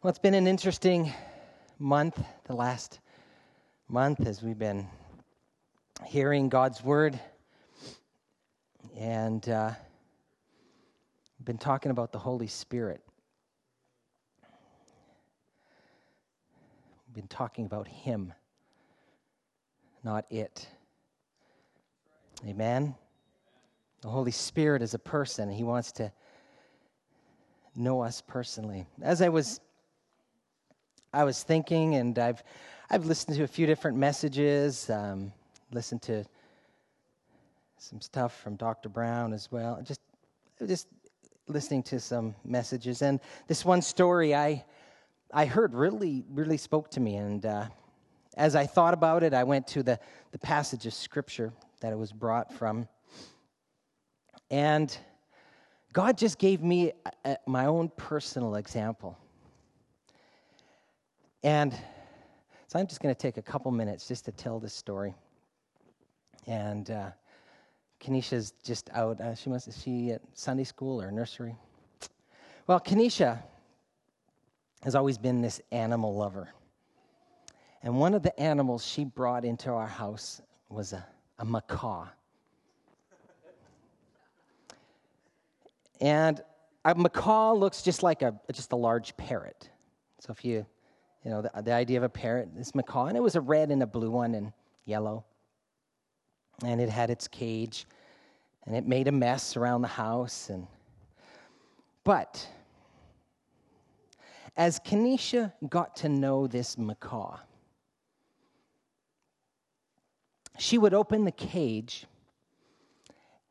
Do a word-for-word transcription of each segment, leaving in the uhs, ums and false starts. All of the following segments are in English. Well, it's been an interesting month, the last month, as we've been hearing God's word and uh, been talking about the Holy Spirit. We've been talking about Him, not it. Amen? The Holy Spirit is a person. He wants to know us personally. As I was I was thinking, and I've I've listened to a few different messages, um, listened to some stuff from Doctor Brown as well. Just just listening to some messages, and this one story I I heard really really spoke to me. And uh, as I thought about it, I went to the the passage of Scripture that it was brought from, and God just gave me a, a, my own personal example. And so I'm just going to take a couple minutes just to tell this story. And uh, Kenisha's just out. Uh, she must is she at Sunday school or nursery? Well, Kenisha has always been this animal lover. And one of the animals she brought into our house was a, a macaw. And a macaw looks just like a just a large parrot. So if you... You know, the, the idea of a parrot, this macaw, and it was a red and a blue one and yellow. And it had its cage, and it made a mess around the house. And But as Kenisha got to know this macaw, she would open the cage,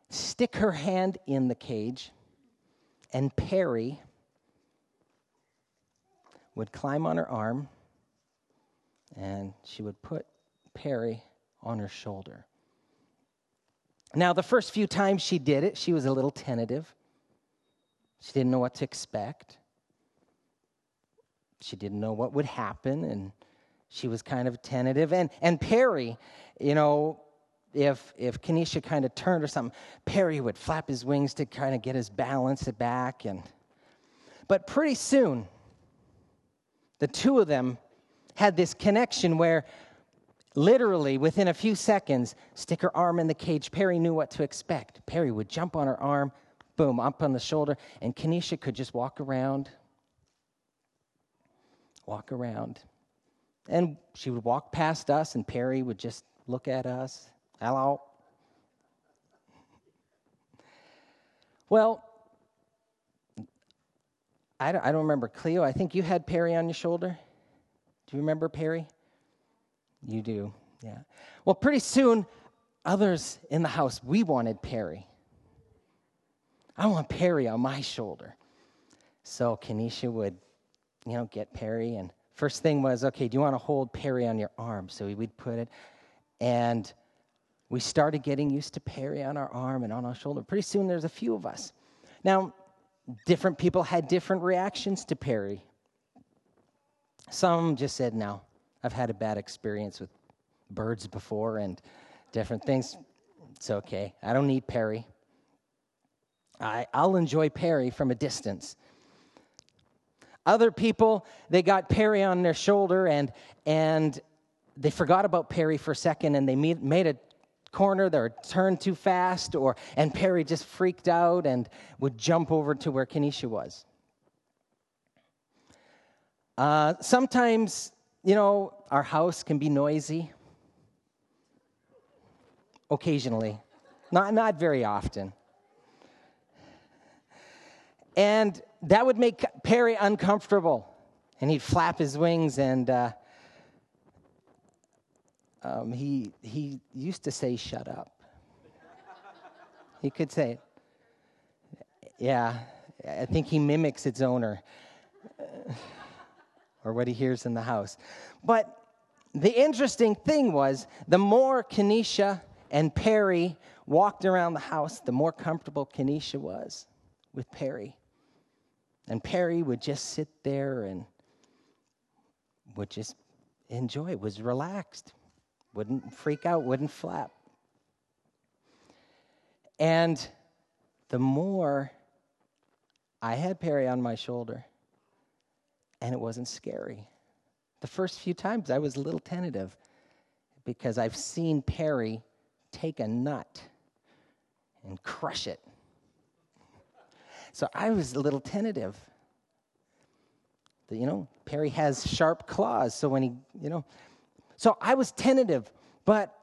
stick her hand in the cage, and Perry would climb on her arm, and she would put Perry on her shoulder. Now, the first few times she did it, she was a little tentative. She didn't know what to expect. She didn't know what would happen, and she was kind of tentative. And and Perry, you know, if if Kenisha kind of turned or something, Perry would flap his wings to kind of get his balance back. And but pretty soon, the two of them had this connection where literally within a few seconds, stick her arm in the cage, Perry knew what to expect. Perry would jump on her arm, boom, up on the shoulder, and Kenisha could just walk around, walk around. And she would walk past us, and Perry would just look at us. Hello. Well, I don't, I don't remember. Cleo, I think you had Perry on your shoulder. Do you remember Perry? You do, yeah. Well, pretty soon, others in the house, we wanted Perry. I want Perry on my shoulder. So Kenisha would, you know, get Perry. And first thing was, okay, do you want to hold Perry on your arm? So we'd put it. And we started getting used to Perry on our arm and on our shoulder. Pretty soon, there's a few of us. Now, different people had different reactions to Perry. Some just said, no, I've had a bad experience with birds before and different things. It's okay. I don't need Perry. I, I'll enjoy Perry from a distance. Other people, they got Perry on their shoulder, and and they forgot about Perry for a second, and they made, made a corner, they were turned too fast, or and Perry just freaked out and would jump over to where Kenisha was. Uh, sometimes, you know, our house can be noisy. Occasionally, not not very often, and that would make Perry uncomfortable, and he'd flap his wings and. Uh, Um, he he used to say, shut up. He could say it. Yeah, I think he mimics its owner or what he hears in the house. But the interesting thing was, the more Kenisha and Perry walked around the house, the more comfortable Kenisha was with Perry. And Perry would just sit there and would just enjoy, was relaxed. Wouldn't freak out, wouldn't flap. And the more I had Perry on my shoulder and it wasn't scary. The first few times I was a little tentative because I've seen Perry take a nut and crush it. So I was a little tentative. You know, Perry has sharp claws, so when he, you know. So I was tentative, but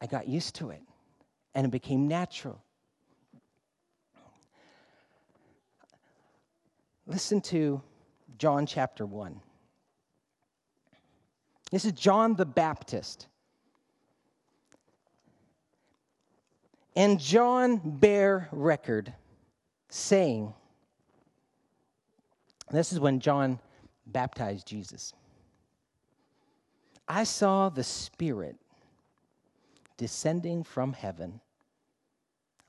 I got used to it, and it became natural. Listen to John chapter one. This is John the Baptist. And John bare record, saying, this is when John baptized Jesus. I saw the Spirit descending from heaven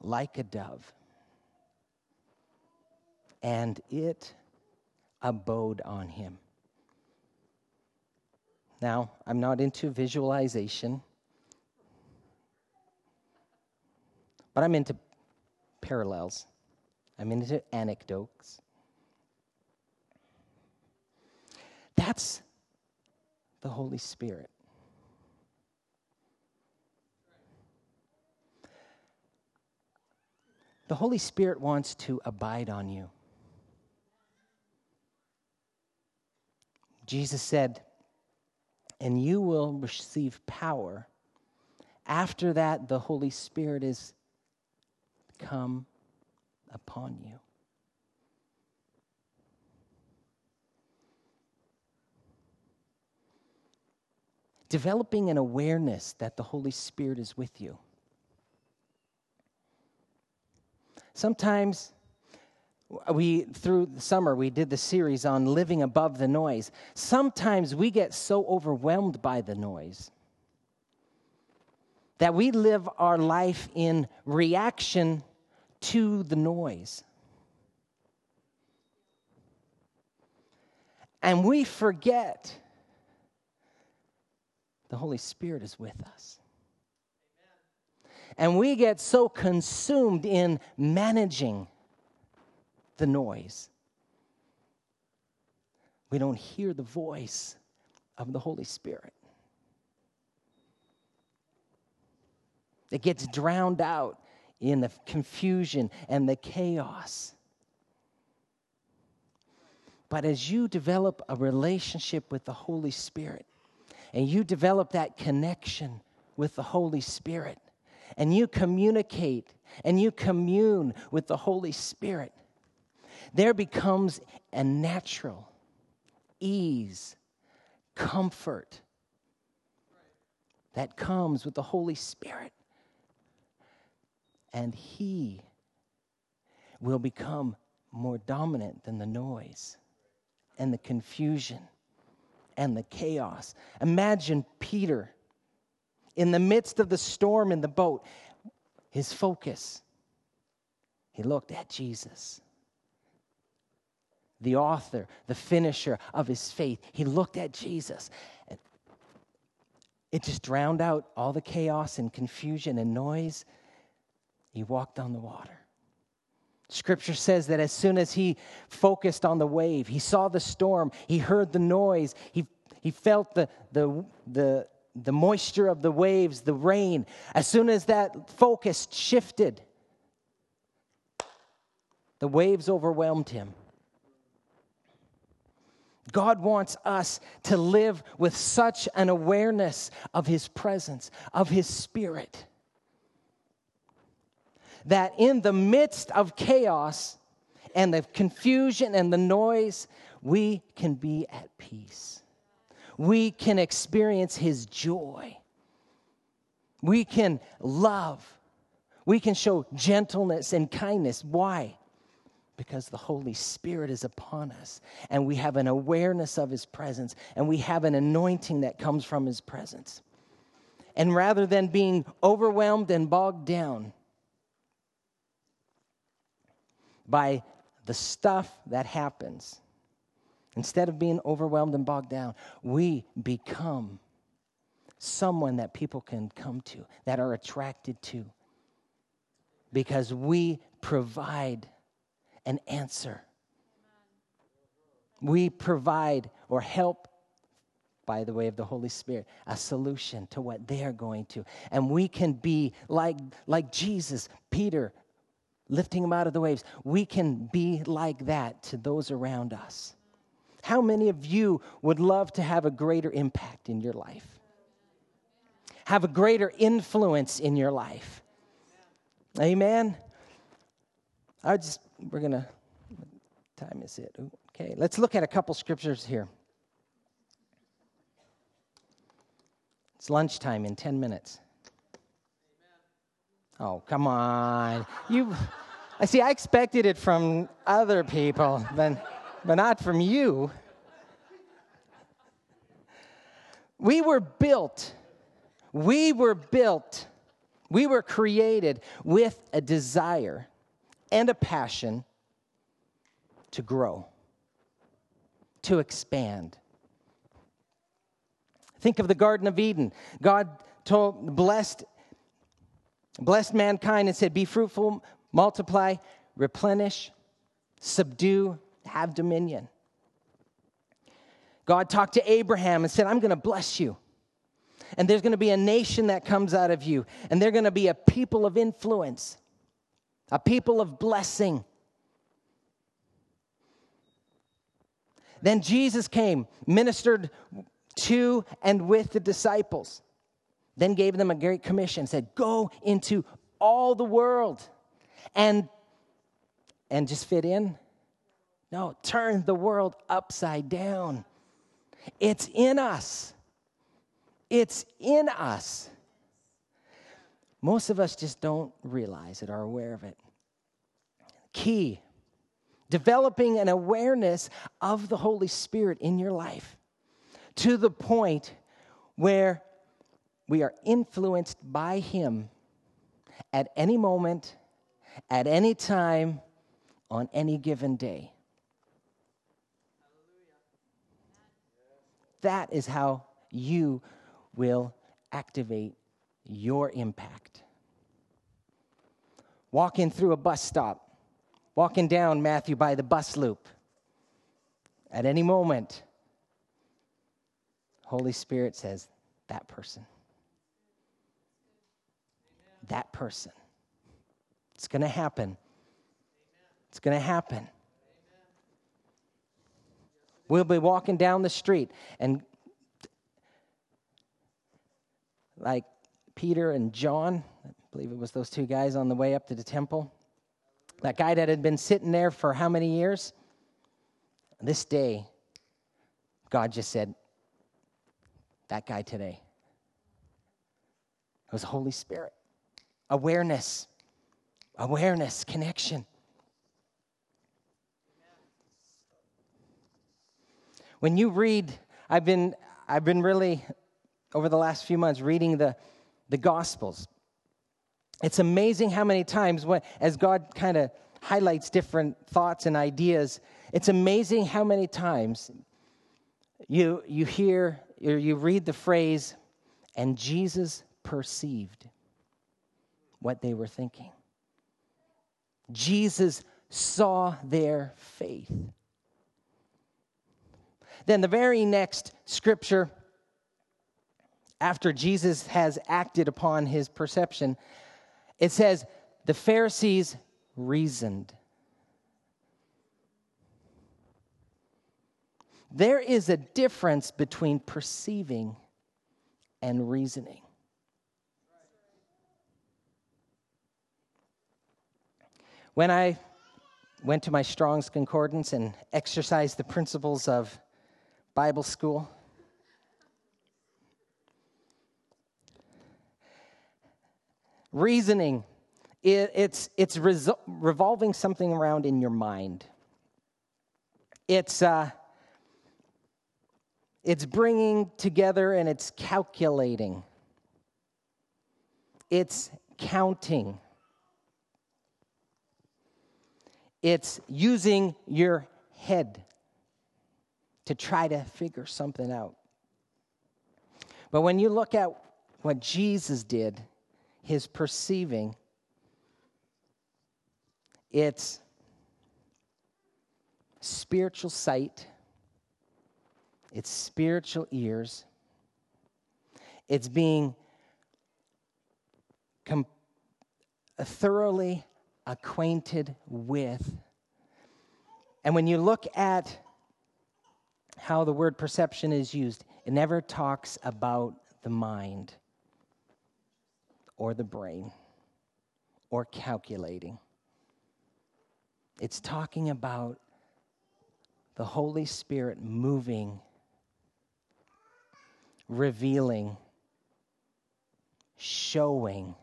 like a dove, and it abode on him. Now, I'm not into visualization, but I'm into parallels. I'm into anecdotes. That's the Holy Spirit. The Holy Spirit wants to abide on you. Jesus said, and you will receive power. After that, the Holy Spirit is come upon you. Developing an awareness that the Holy Spirit is with you. Sometimes we, through the summer, we did the series on living above the noise. Sometimes we get so overwhelmed by the noise that we live our life in reaction to the noise. And we forget the Holy Spirit is with us. Amen. And we get so consumed in managing the noise. We don't hear the voice of the Holy Spirit. It gets drowned out in the confusion and the chaos. But as you develop a relationship with the Holy Spirit, and you develop that connection with the Holy Spirit, and you communicate and you commune with the Holy Spirit, there becomes a natural ease, comfort that comes with the Holy Spirit. And He will become more dominant than the noise and the confusion and the chaos. Imagine Peter in the midst of the storm in the boat. His focus, he looked at Jesus, the author, the finisher of his faith. He looked at Jesus. And it just drowned out all the chaos and confusion and noise. He walked on the water. Scripture says that as soon as he focused on the wave, he saw the storm, he heard the noise, he, he felt the, the, the, the moisture of the waves, the rain. As soon as that focus shifted, the waves overwhelmed him. God wants us to live with such an awareness of His presence, of His Spirit, that in the midst of chaos and the confusion and the noise, we can be at peace. We can experience His joy. We can love. We can show gentleness and kindness. Why? Because the Holy Spirit is upon us, and we have an awareness of His presence, and we have an anointing that comes from His presence. And rather than being overwhelmed and bogged down by the stuff that happens, instead of being overwhelmed and bogged down, we become someone that people can come to, that are attracted to, because we provide an answer We provide or help, by the way of the Holy Spirit, a solution to what they're going to. And we can be like, like Jesus, Peter, lifting him out of the waves. We can be like that to those around us. How many of you would love to have a greater impact in your life? Have a greater influence in your life? Amen? I just, we're going to, what time is it? Ooh, okay, let's look at a couple scriptures here. It's lunchtime in ten minutes. Oh, come on. You I see I expected it from other people, but but not from you. We were built. We were built. We were created with a desire and a passion to grow, to expand. Think of the Garden of Eden. God told blessed Blessed mankind and said, be fruitful, multiply, replenish, subdue, have dominion. God talked to Abraham and said, I'm going to bless you. And there's going to be a nation that comes out of you. And they're going to be a people of influence, a people of blessing. Then Jesus came, ministered to and with the disciples. Then gave them a great commission, said, go into all the world and, and just fit in. No, turn the world upside down. It's in us. It's in us. Most of us just don't realize it or are aware of it. Key, developing an awareness of the Holy Spirit in your life to the point where we are influenced by Him at any moment, at any time, on any given day. That is how you will activate your impact. Walking through a bus stop, walking down Matthew by the bus loop, at any moment, Holy Spirit says, that person. That person. It's going to happen. It's going to happen. We'll be walking down the street and like Peter and John, I believe it was those two guys on the way up to the temple, that guy that had been sitting there for how many years? This day, God just said, that guy today. It was the Holy Spirit. Awareness, awareness, connection. When you read, I've been, I've been really, over the last few months, reading the, the Gospels. It's amazing how many times, when, as God kind of highlights different thoughts and ideas, it's amazing how many times you you hear or you read the phrase, and Jesus perceived what they were thinking. Jesus saw their faith. Then the very next scripture, after Jesus has acted upon his perception, it says, the Pharisees reasoned. There is a difference between perceiving and reasoning. When I went to my Strong's Concordance and exercised the principles of Bible school, reasoning, it, it's it's resol- revolving something around in your mind. It's uh, it's bringing together and it's calculating. It's counting. It's using your head to try to figure something out. But when you look at what Jesus did, his perceiving, it's spiritual sight It's spiritual ears. It's being com- thoroughly acquainted with. And when you look at how the word perception is used, it never talks about the mind or the brain or calculating. It's talking about the Holy Spirit moving, revealing, showing.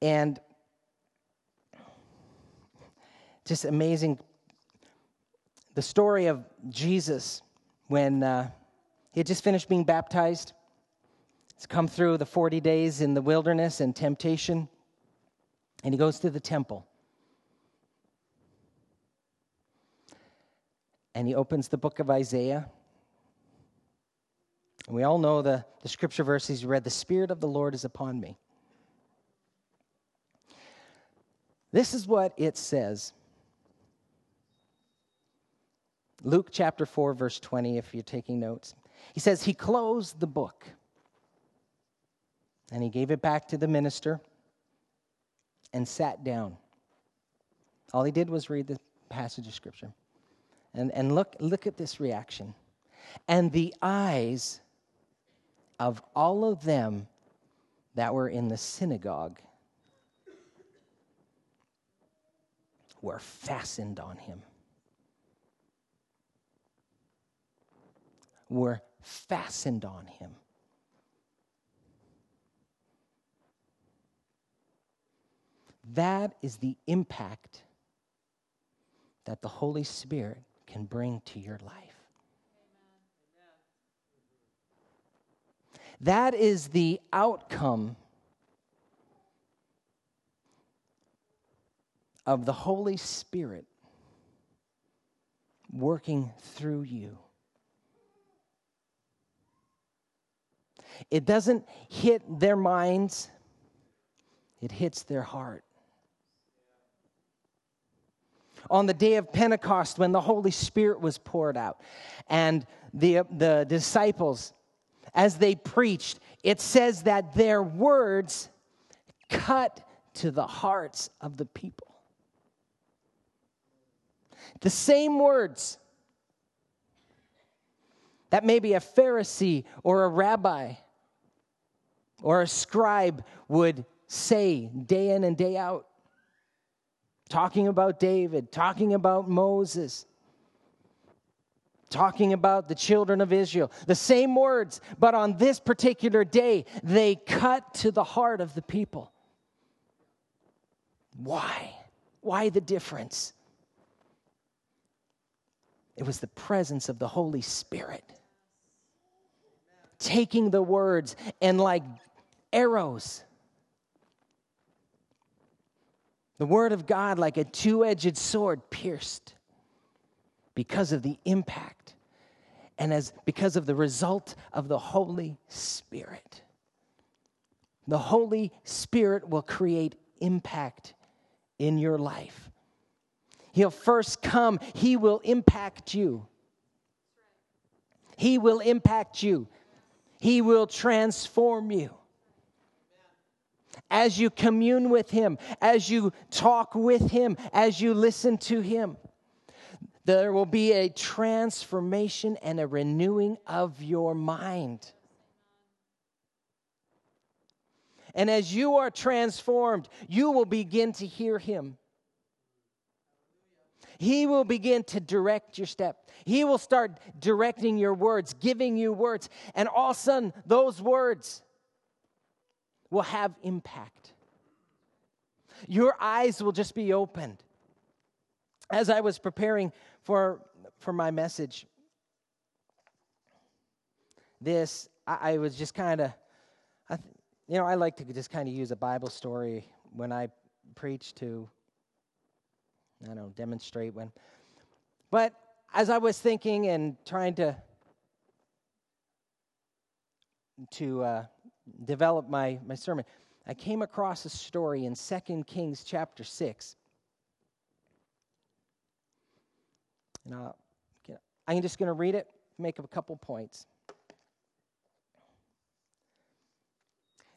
And just amazing, the story of Jesus when uh, he had just finished being baptized. He's come through the forty days in the wilderness and temptation, and he goes to the temple. And he opens the book of Isaiah. And we all know the, the scripture verses you read, "The Spirit of the Lord is upon me." This is what it says. Luke chapter four, verse twenty, if you're taking notes. He says, he closed the book, and he gave it back to the minister and sat down. All he did was read the passage of scripture. And, and look, look at this reaction. And the eyes of all of them that were in the synagogue were fastened on him. Were fastened on him. That is the impact that the Holy Spirit can bring to your life. That is the outcome of the Holy Spirit working through you. It doesn't hit their minds, it hits their heart. On the day of Pentecost, when the Holy Spirit was poured out, and the, the disciples, as they preached, it says that their words cut to the hearts of the people. The same words that maybe a Pharisee or a rabbi or a scribe would say day in and day out, talking about David, talking about Moses, talking about the children of Israel. The same words, but on this particular day, they cut to the heart of the people. Why? Why the difference? It was the presence of the Holy Spirit taking the words and like arrows, the word of God like a two-edged sword pierced because of the impact and as because of the result of the Holy Spirit. The Holy Spirit will create impact in your life. He'll first come. He will impact you. He will impact you. He will transform you. As you commune with him, as you talk with him, as you listen to him, there will be a transformation and a renewing of your mind. And as you are transformed, you will begin to hear him. He will begin to direct your step. He will start directing your words, giving you words. And all of a sudden, those words will have impact. Your eyes will just be opened. As I was preparing for, for my message, this, I, I was just kind of, you know, I like to just kind of use a Bible story when I preach to, I don't know, demonstrate when. But as I was thinking and trying to to uh, develop my, my sermon, I came across a story in Second Kings chapter six. And I'll, I'm just going to read it, make a couple points.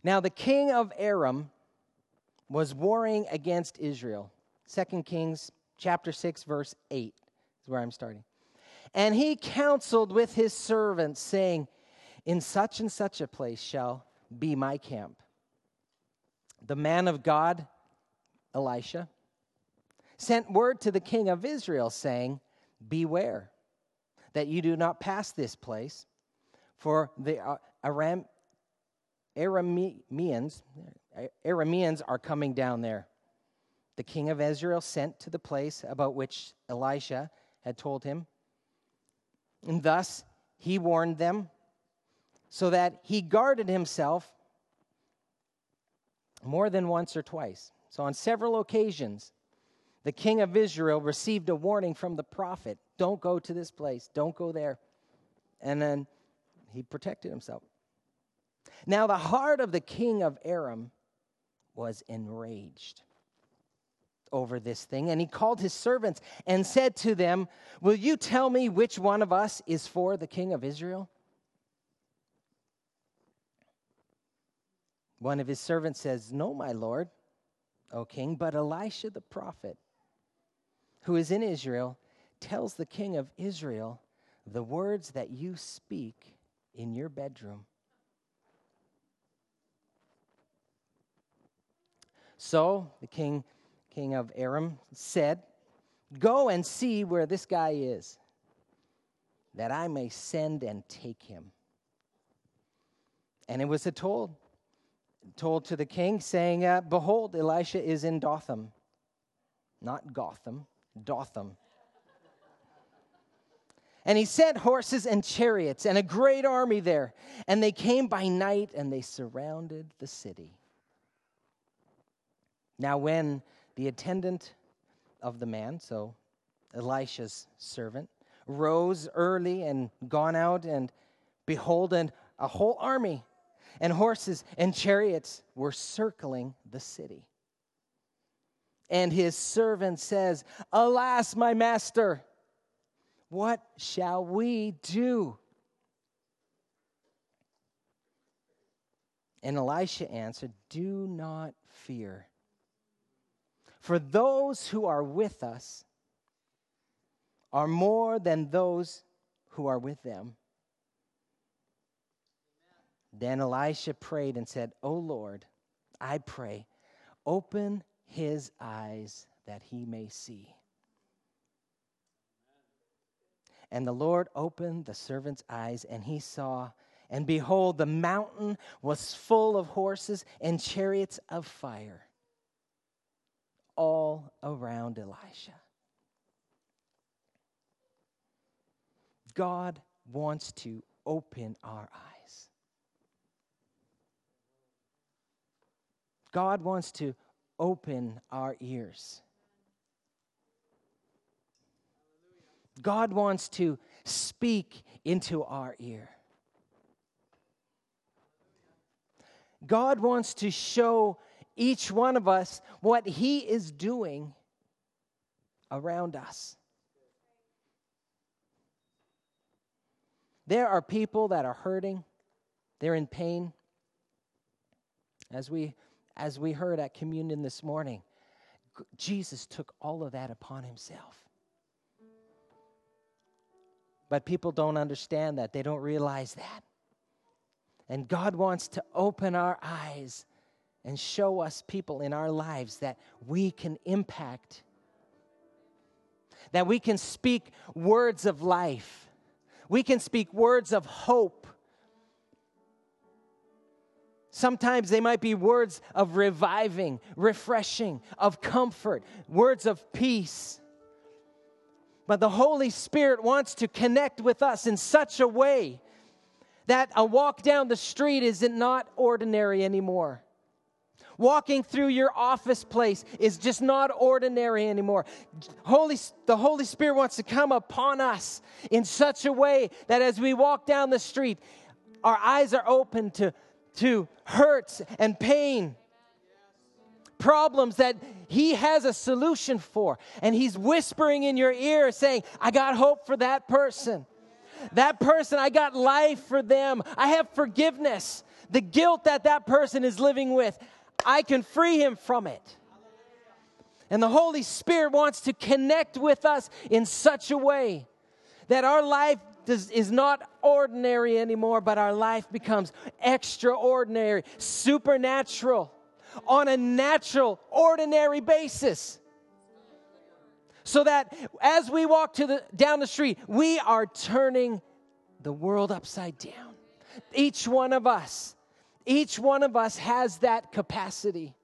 Now the king of Aram was warring against Israel. Second Kings chapter six, verse eight is where I'm starting. And he counseled with his servants, saying, in such and such a place shall be my camp. The man of God, Elisha, sent word to the king of Israel, saying, beware that you do not pass this place, for the Aram, Arameans, Arameans are coming down there. The king of Israel sent to the place about which Elisha had told him, and thus he warned them, so that he guarded himself more than once or twice. So on several occasions, the king of Israel received a warning from the prophet, don't go to this place, don't go there. And then he protected himself. Now the heart of the king of Aram was enraged over this thing, and he called his servants and said to them, will you tell me which one of us is for the king of Israel? One of his servants says, no, my lord, O king, but Elisha the prophet, who is in Israel, tells the king of Israel the words that you speak in your bedroom. So the king, king of Aram said, go and see where this guy is, that I may send and take him. And it was told, told to the king, saying, uh, behold, Elisha is in Dothan. Not Gotham, Dothan. And he sent horses and chariots and a great army there. And they came by night and they surrounded the city. Now when the attendant of the man, so Elisha's servant, rose early and gone out, and behold, and a whole army and horses and chariots were circling the city. And his servant says, alas, my master, what shall we do? And Elisha answered, do not fear, for those who are with us are more than those who are with them. Then Elisha prayed and said, O Lord, I pray, open his eyes that he may see. And the Lord opened the servant's eyes, and he saw, and behold, the mountain was full of horses and chariots of fire all around Elisha. God wants to open our eyes. God wants to open our ears. God wants to speak into our ear. God wants to show each one of us what he is doing around us. There are people that are hurting. They're in pain. As we... As we heard at communion this morning, Jesus took all of that upon himself. But people don't understand that. They don't realize that. And God wants to open our eyes and show us people in our lives that we can impact, that we can speak words of life. We can speak words of hope. Sometimes they might be words of reviving, refreshing, of comfort, words of peace. But the Holy Spirit wants to connect with us in such a way that a walk down the street is not ordinary anymore. Walking through your office place is just not ordinary anymore. Holy, the Holy Spirit wants to come upon us in such a way that as we walk down the street, our eyes are open to to hurts and pain. problems that he has a solution for. And he's whispering in your ear saying, I got hope for that person. That person, I got life for them. I have forgiveness. The guilt that that person is living with, I can free him from it. And the Holy Spirit wants to connect with us in such a way that our life does, is not ordinary anymore, but our life becomes extraordinary, supernatural, on a natural, ordinary basis. So that as we walk to the, down the street, we are turning the world upside down. Each one of us, each one of us has that capacity.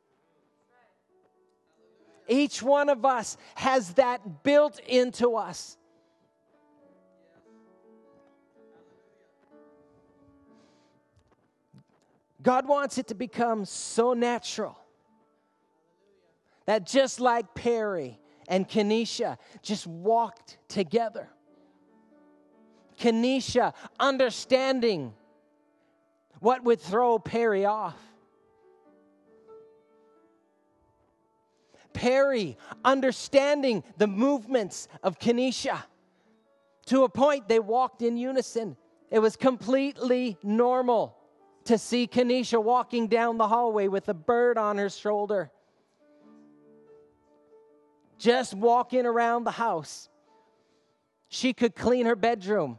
Each one of us has that built into us. God wants it to become so natural that just like Perry and Kenisha just walked together. Kenisha understanding what would throw Perry off. Perry understanding the movements of Kenisha. To a point, they walked in unison. It was completely normal to see Kenisha walking down the hallway with a bird on her shoulder. Just walking around the house. She could clean her bedroom.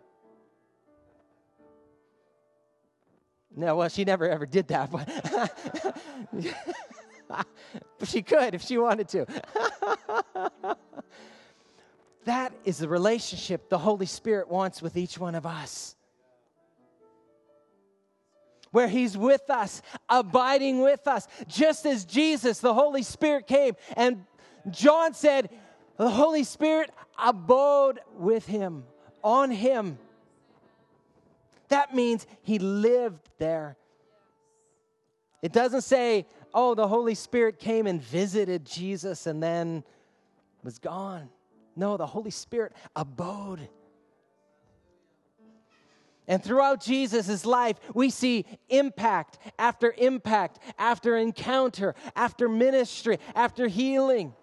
No, well, she never ever did that, but she could if she wanted to. That is the relationship the Holy Spirit wants with each one of us. Where he's with us, abiding with us. Just as Jesus, the Holy Spirit came, and John said, the Holy Spirit abode with him, on him. That means he lived there. It doesn't say, oh, the Holy Spirit came and visited Jesus and then was gone. No, the Holy Spirit abode. And throughout Jesus' life, we see impact after impact, after encounter, after ministry, after healing.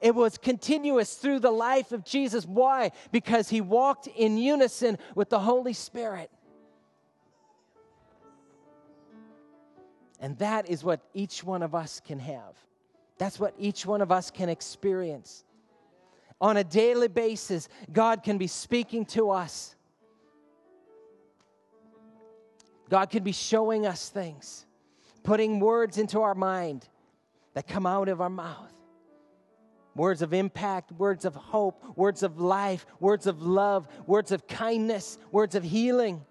It was continuous through the life of Jesus. Why? Because he walked in unison with the Holy Spirit. And that is what each one of us can have. That's what each one of us can experience. On a daily basis, God can be speaking to us. God can be showing us things, putting words into our mind that come out of our mouth. Words of impact, words of hope, words of life, words of love, words of kindness, words of healing,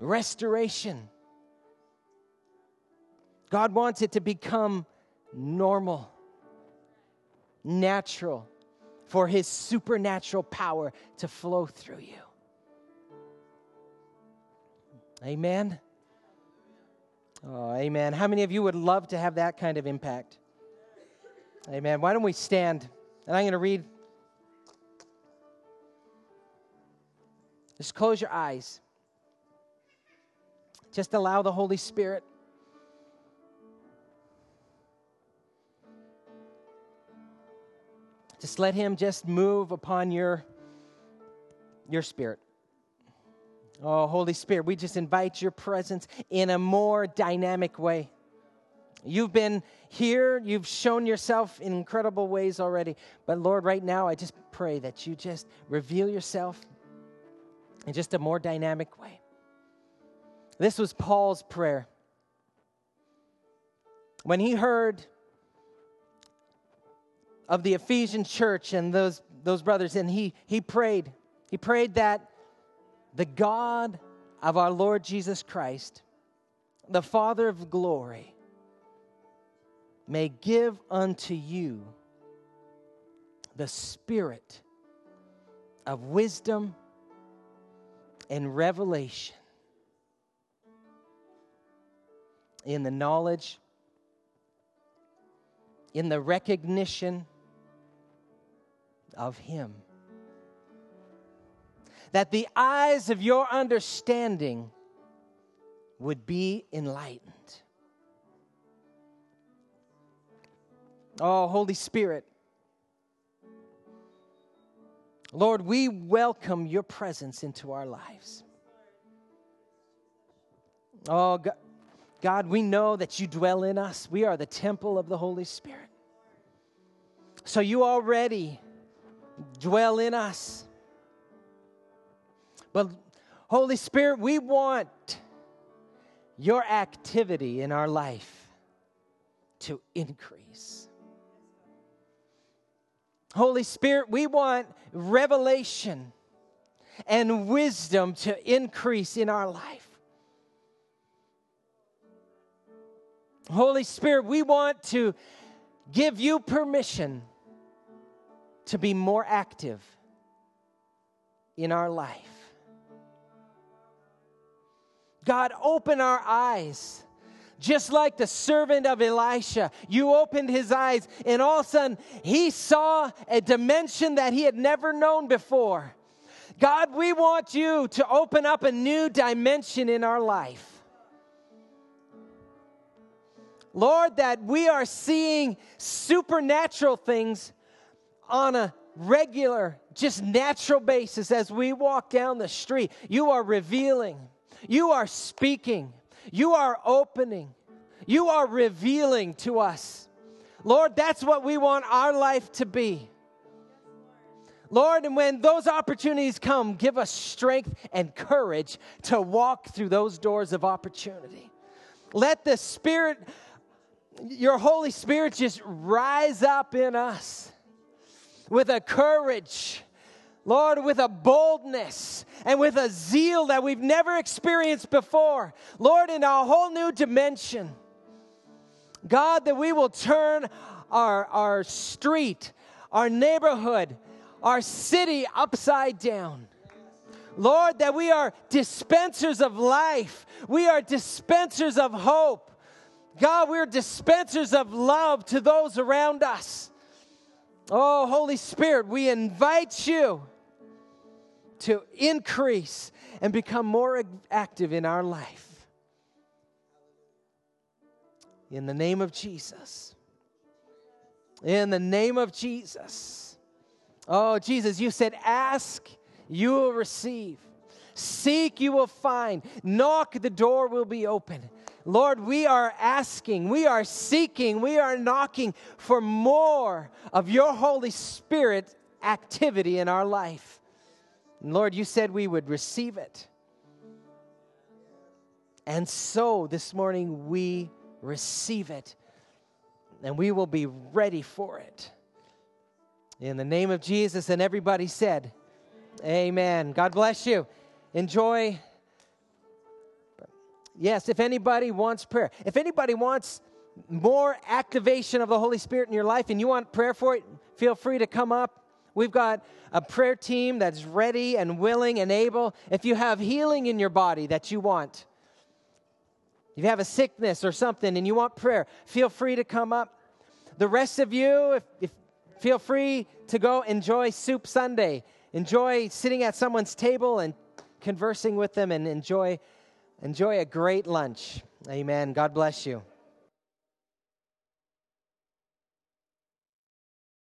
restoration. God wants it to become normal, natural, for his supernatural power to flow through you. Amen? Oh, amen. How many of you would love to have that kind of impact? Amen. Why don't we stand? And I'm going to read. Just close your eyes. Just allow the Holy Spirit. Just let him just move upon your, your spirit. Oh, Holy Spirit, we just invite your presence in a more dynamic way. You've been here. You've shown yourself in incredible ways already. But, Lord, right now, I just pray that you just reveal yourself in just a more dynamic way. This was Paul's prayer. When he heard of the Ephesian church and those, those brothers, and he, he prayed. He prayed that the God of our Lord Jesus Christ, the Father of glory, may give unto you the spirit of wisdom and revelation in the knowledge, in the recognition of him. That the eyes of your understanding would be enlightened. Oh, Holy Spirit. Lord, we welcome your presence into our lives. Oh, God, God, we know that you dwell in us. We are the temple of the Holy Spirit. So you already dwell in us. But Holy Spirit, we want your activity in our life to increase. Holy Spirit, we want revelation and wisdom to increase in our life. Holy Spirit, we want to give you permission to be more active in our life. God, open our eyes. Just like the servant of Elisha, you opened his eyes, and all of a sudden, he saw a dimension that he had never known before. God, we want you to open up a new dimension in our life. Lord, that we are seeing supernatural things on a regular, just natural basis as we walk down the street. You are revealing. You are speaking. You are opening. You are revealing to us. Lord, that's what we want our life to be. Lord, and when those opportunities come, give us strength and courage to walk through those doors of opportunity. Let the Spirit, your Holy Spirit, just rise up in us with a courage, Lord, with a boldness and with a zeal that we've never experienced before. Lord, in a whole new dimension. God, that we will turn our, our street, our neighborhood, our city upside down. Lord, that we are dispensers of life. We are dispensers of hope. God, we're dispensers of love to those around us. Oh, Holy Spirit, we invite you to increase and become more active in our life. In the name of Jesus. In the name of Jesus. Oh, Jesus, you said, ask, you will receive. Seek, you will find. Knock, the door will be open. Lord, we are asking, we are seeking, we are knocking for more of your Holy Spirit activity in our life. And Lord, you said we would receive it. And so this morning we receive it, and we will be ready for it. In the name of Jesus, and everybody said, amen. God bless you. Enjoy. Yes, if anybody wants prayer, if anybody wants more activation of the Holy Spirit in your life and you want prayer for it, feel free to come up. We've got a prayer team that's ready and willing and able. If you have healing in your body that you want, if you have a sickness or something and you want prayer, feel free to come up. The rest of you, if, if, feel free to go enjoy Soup Sunday. Enjoy sitting at someone's table and conversing with them, and enjoy, enjoy a great lunch. Amen. God bless you.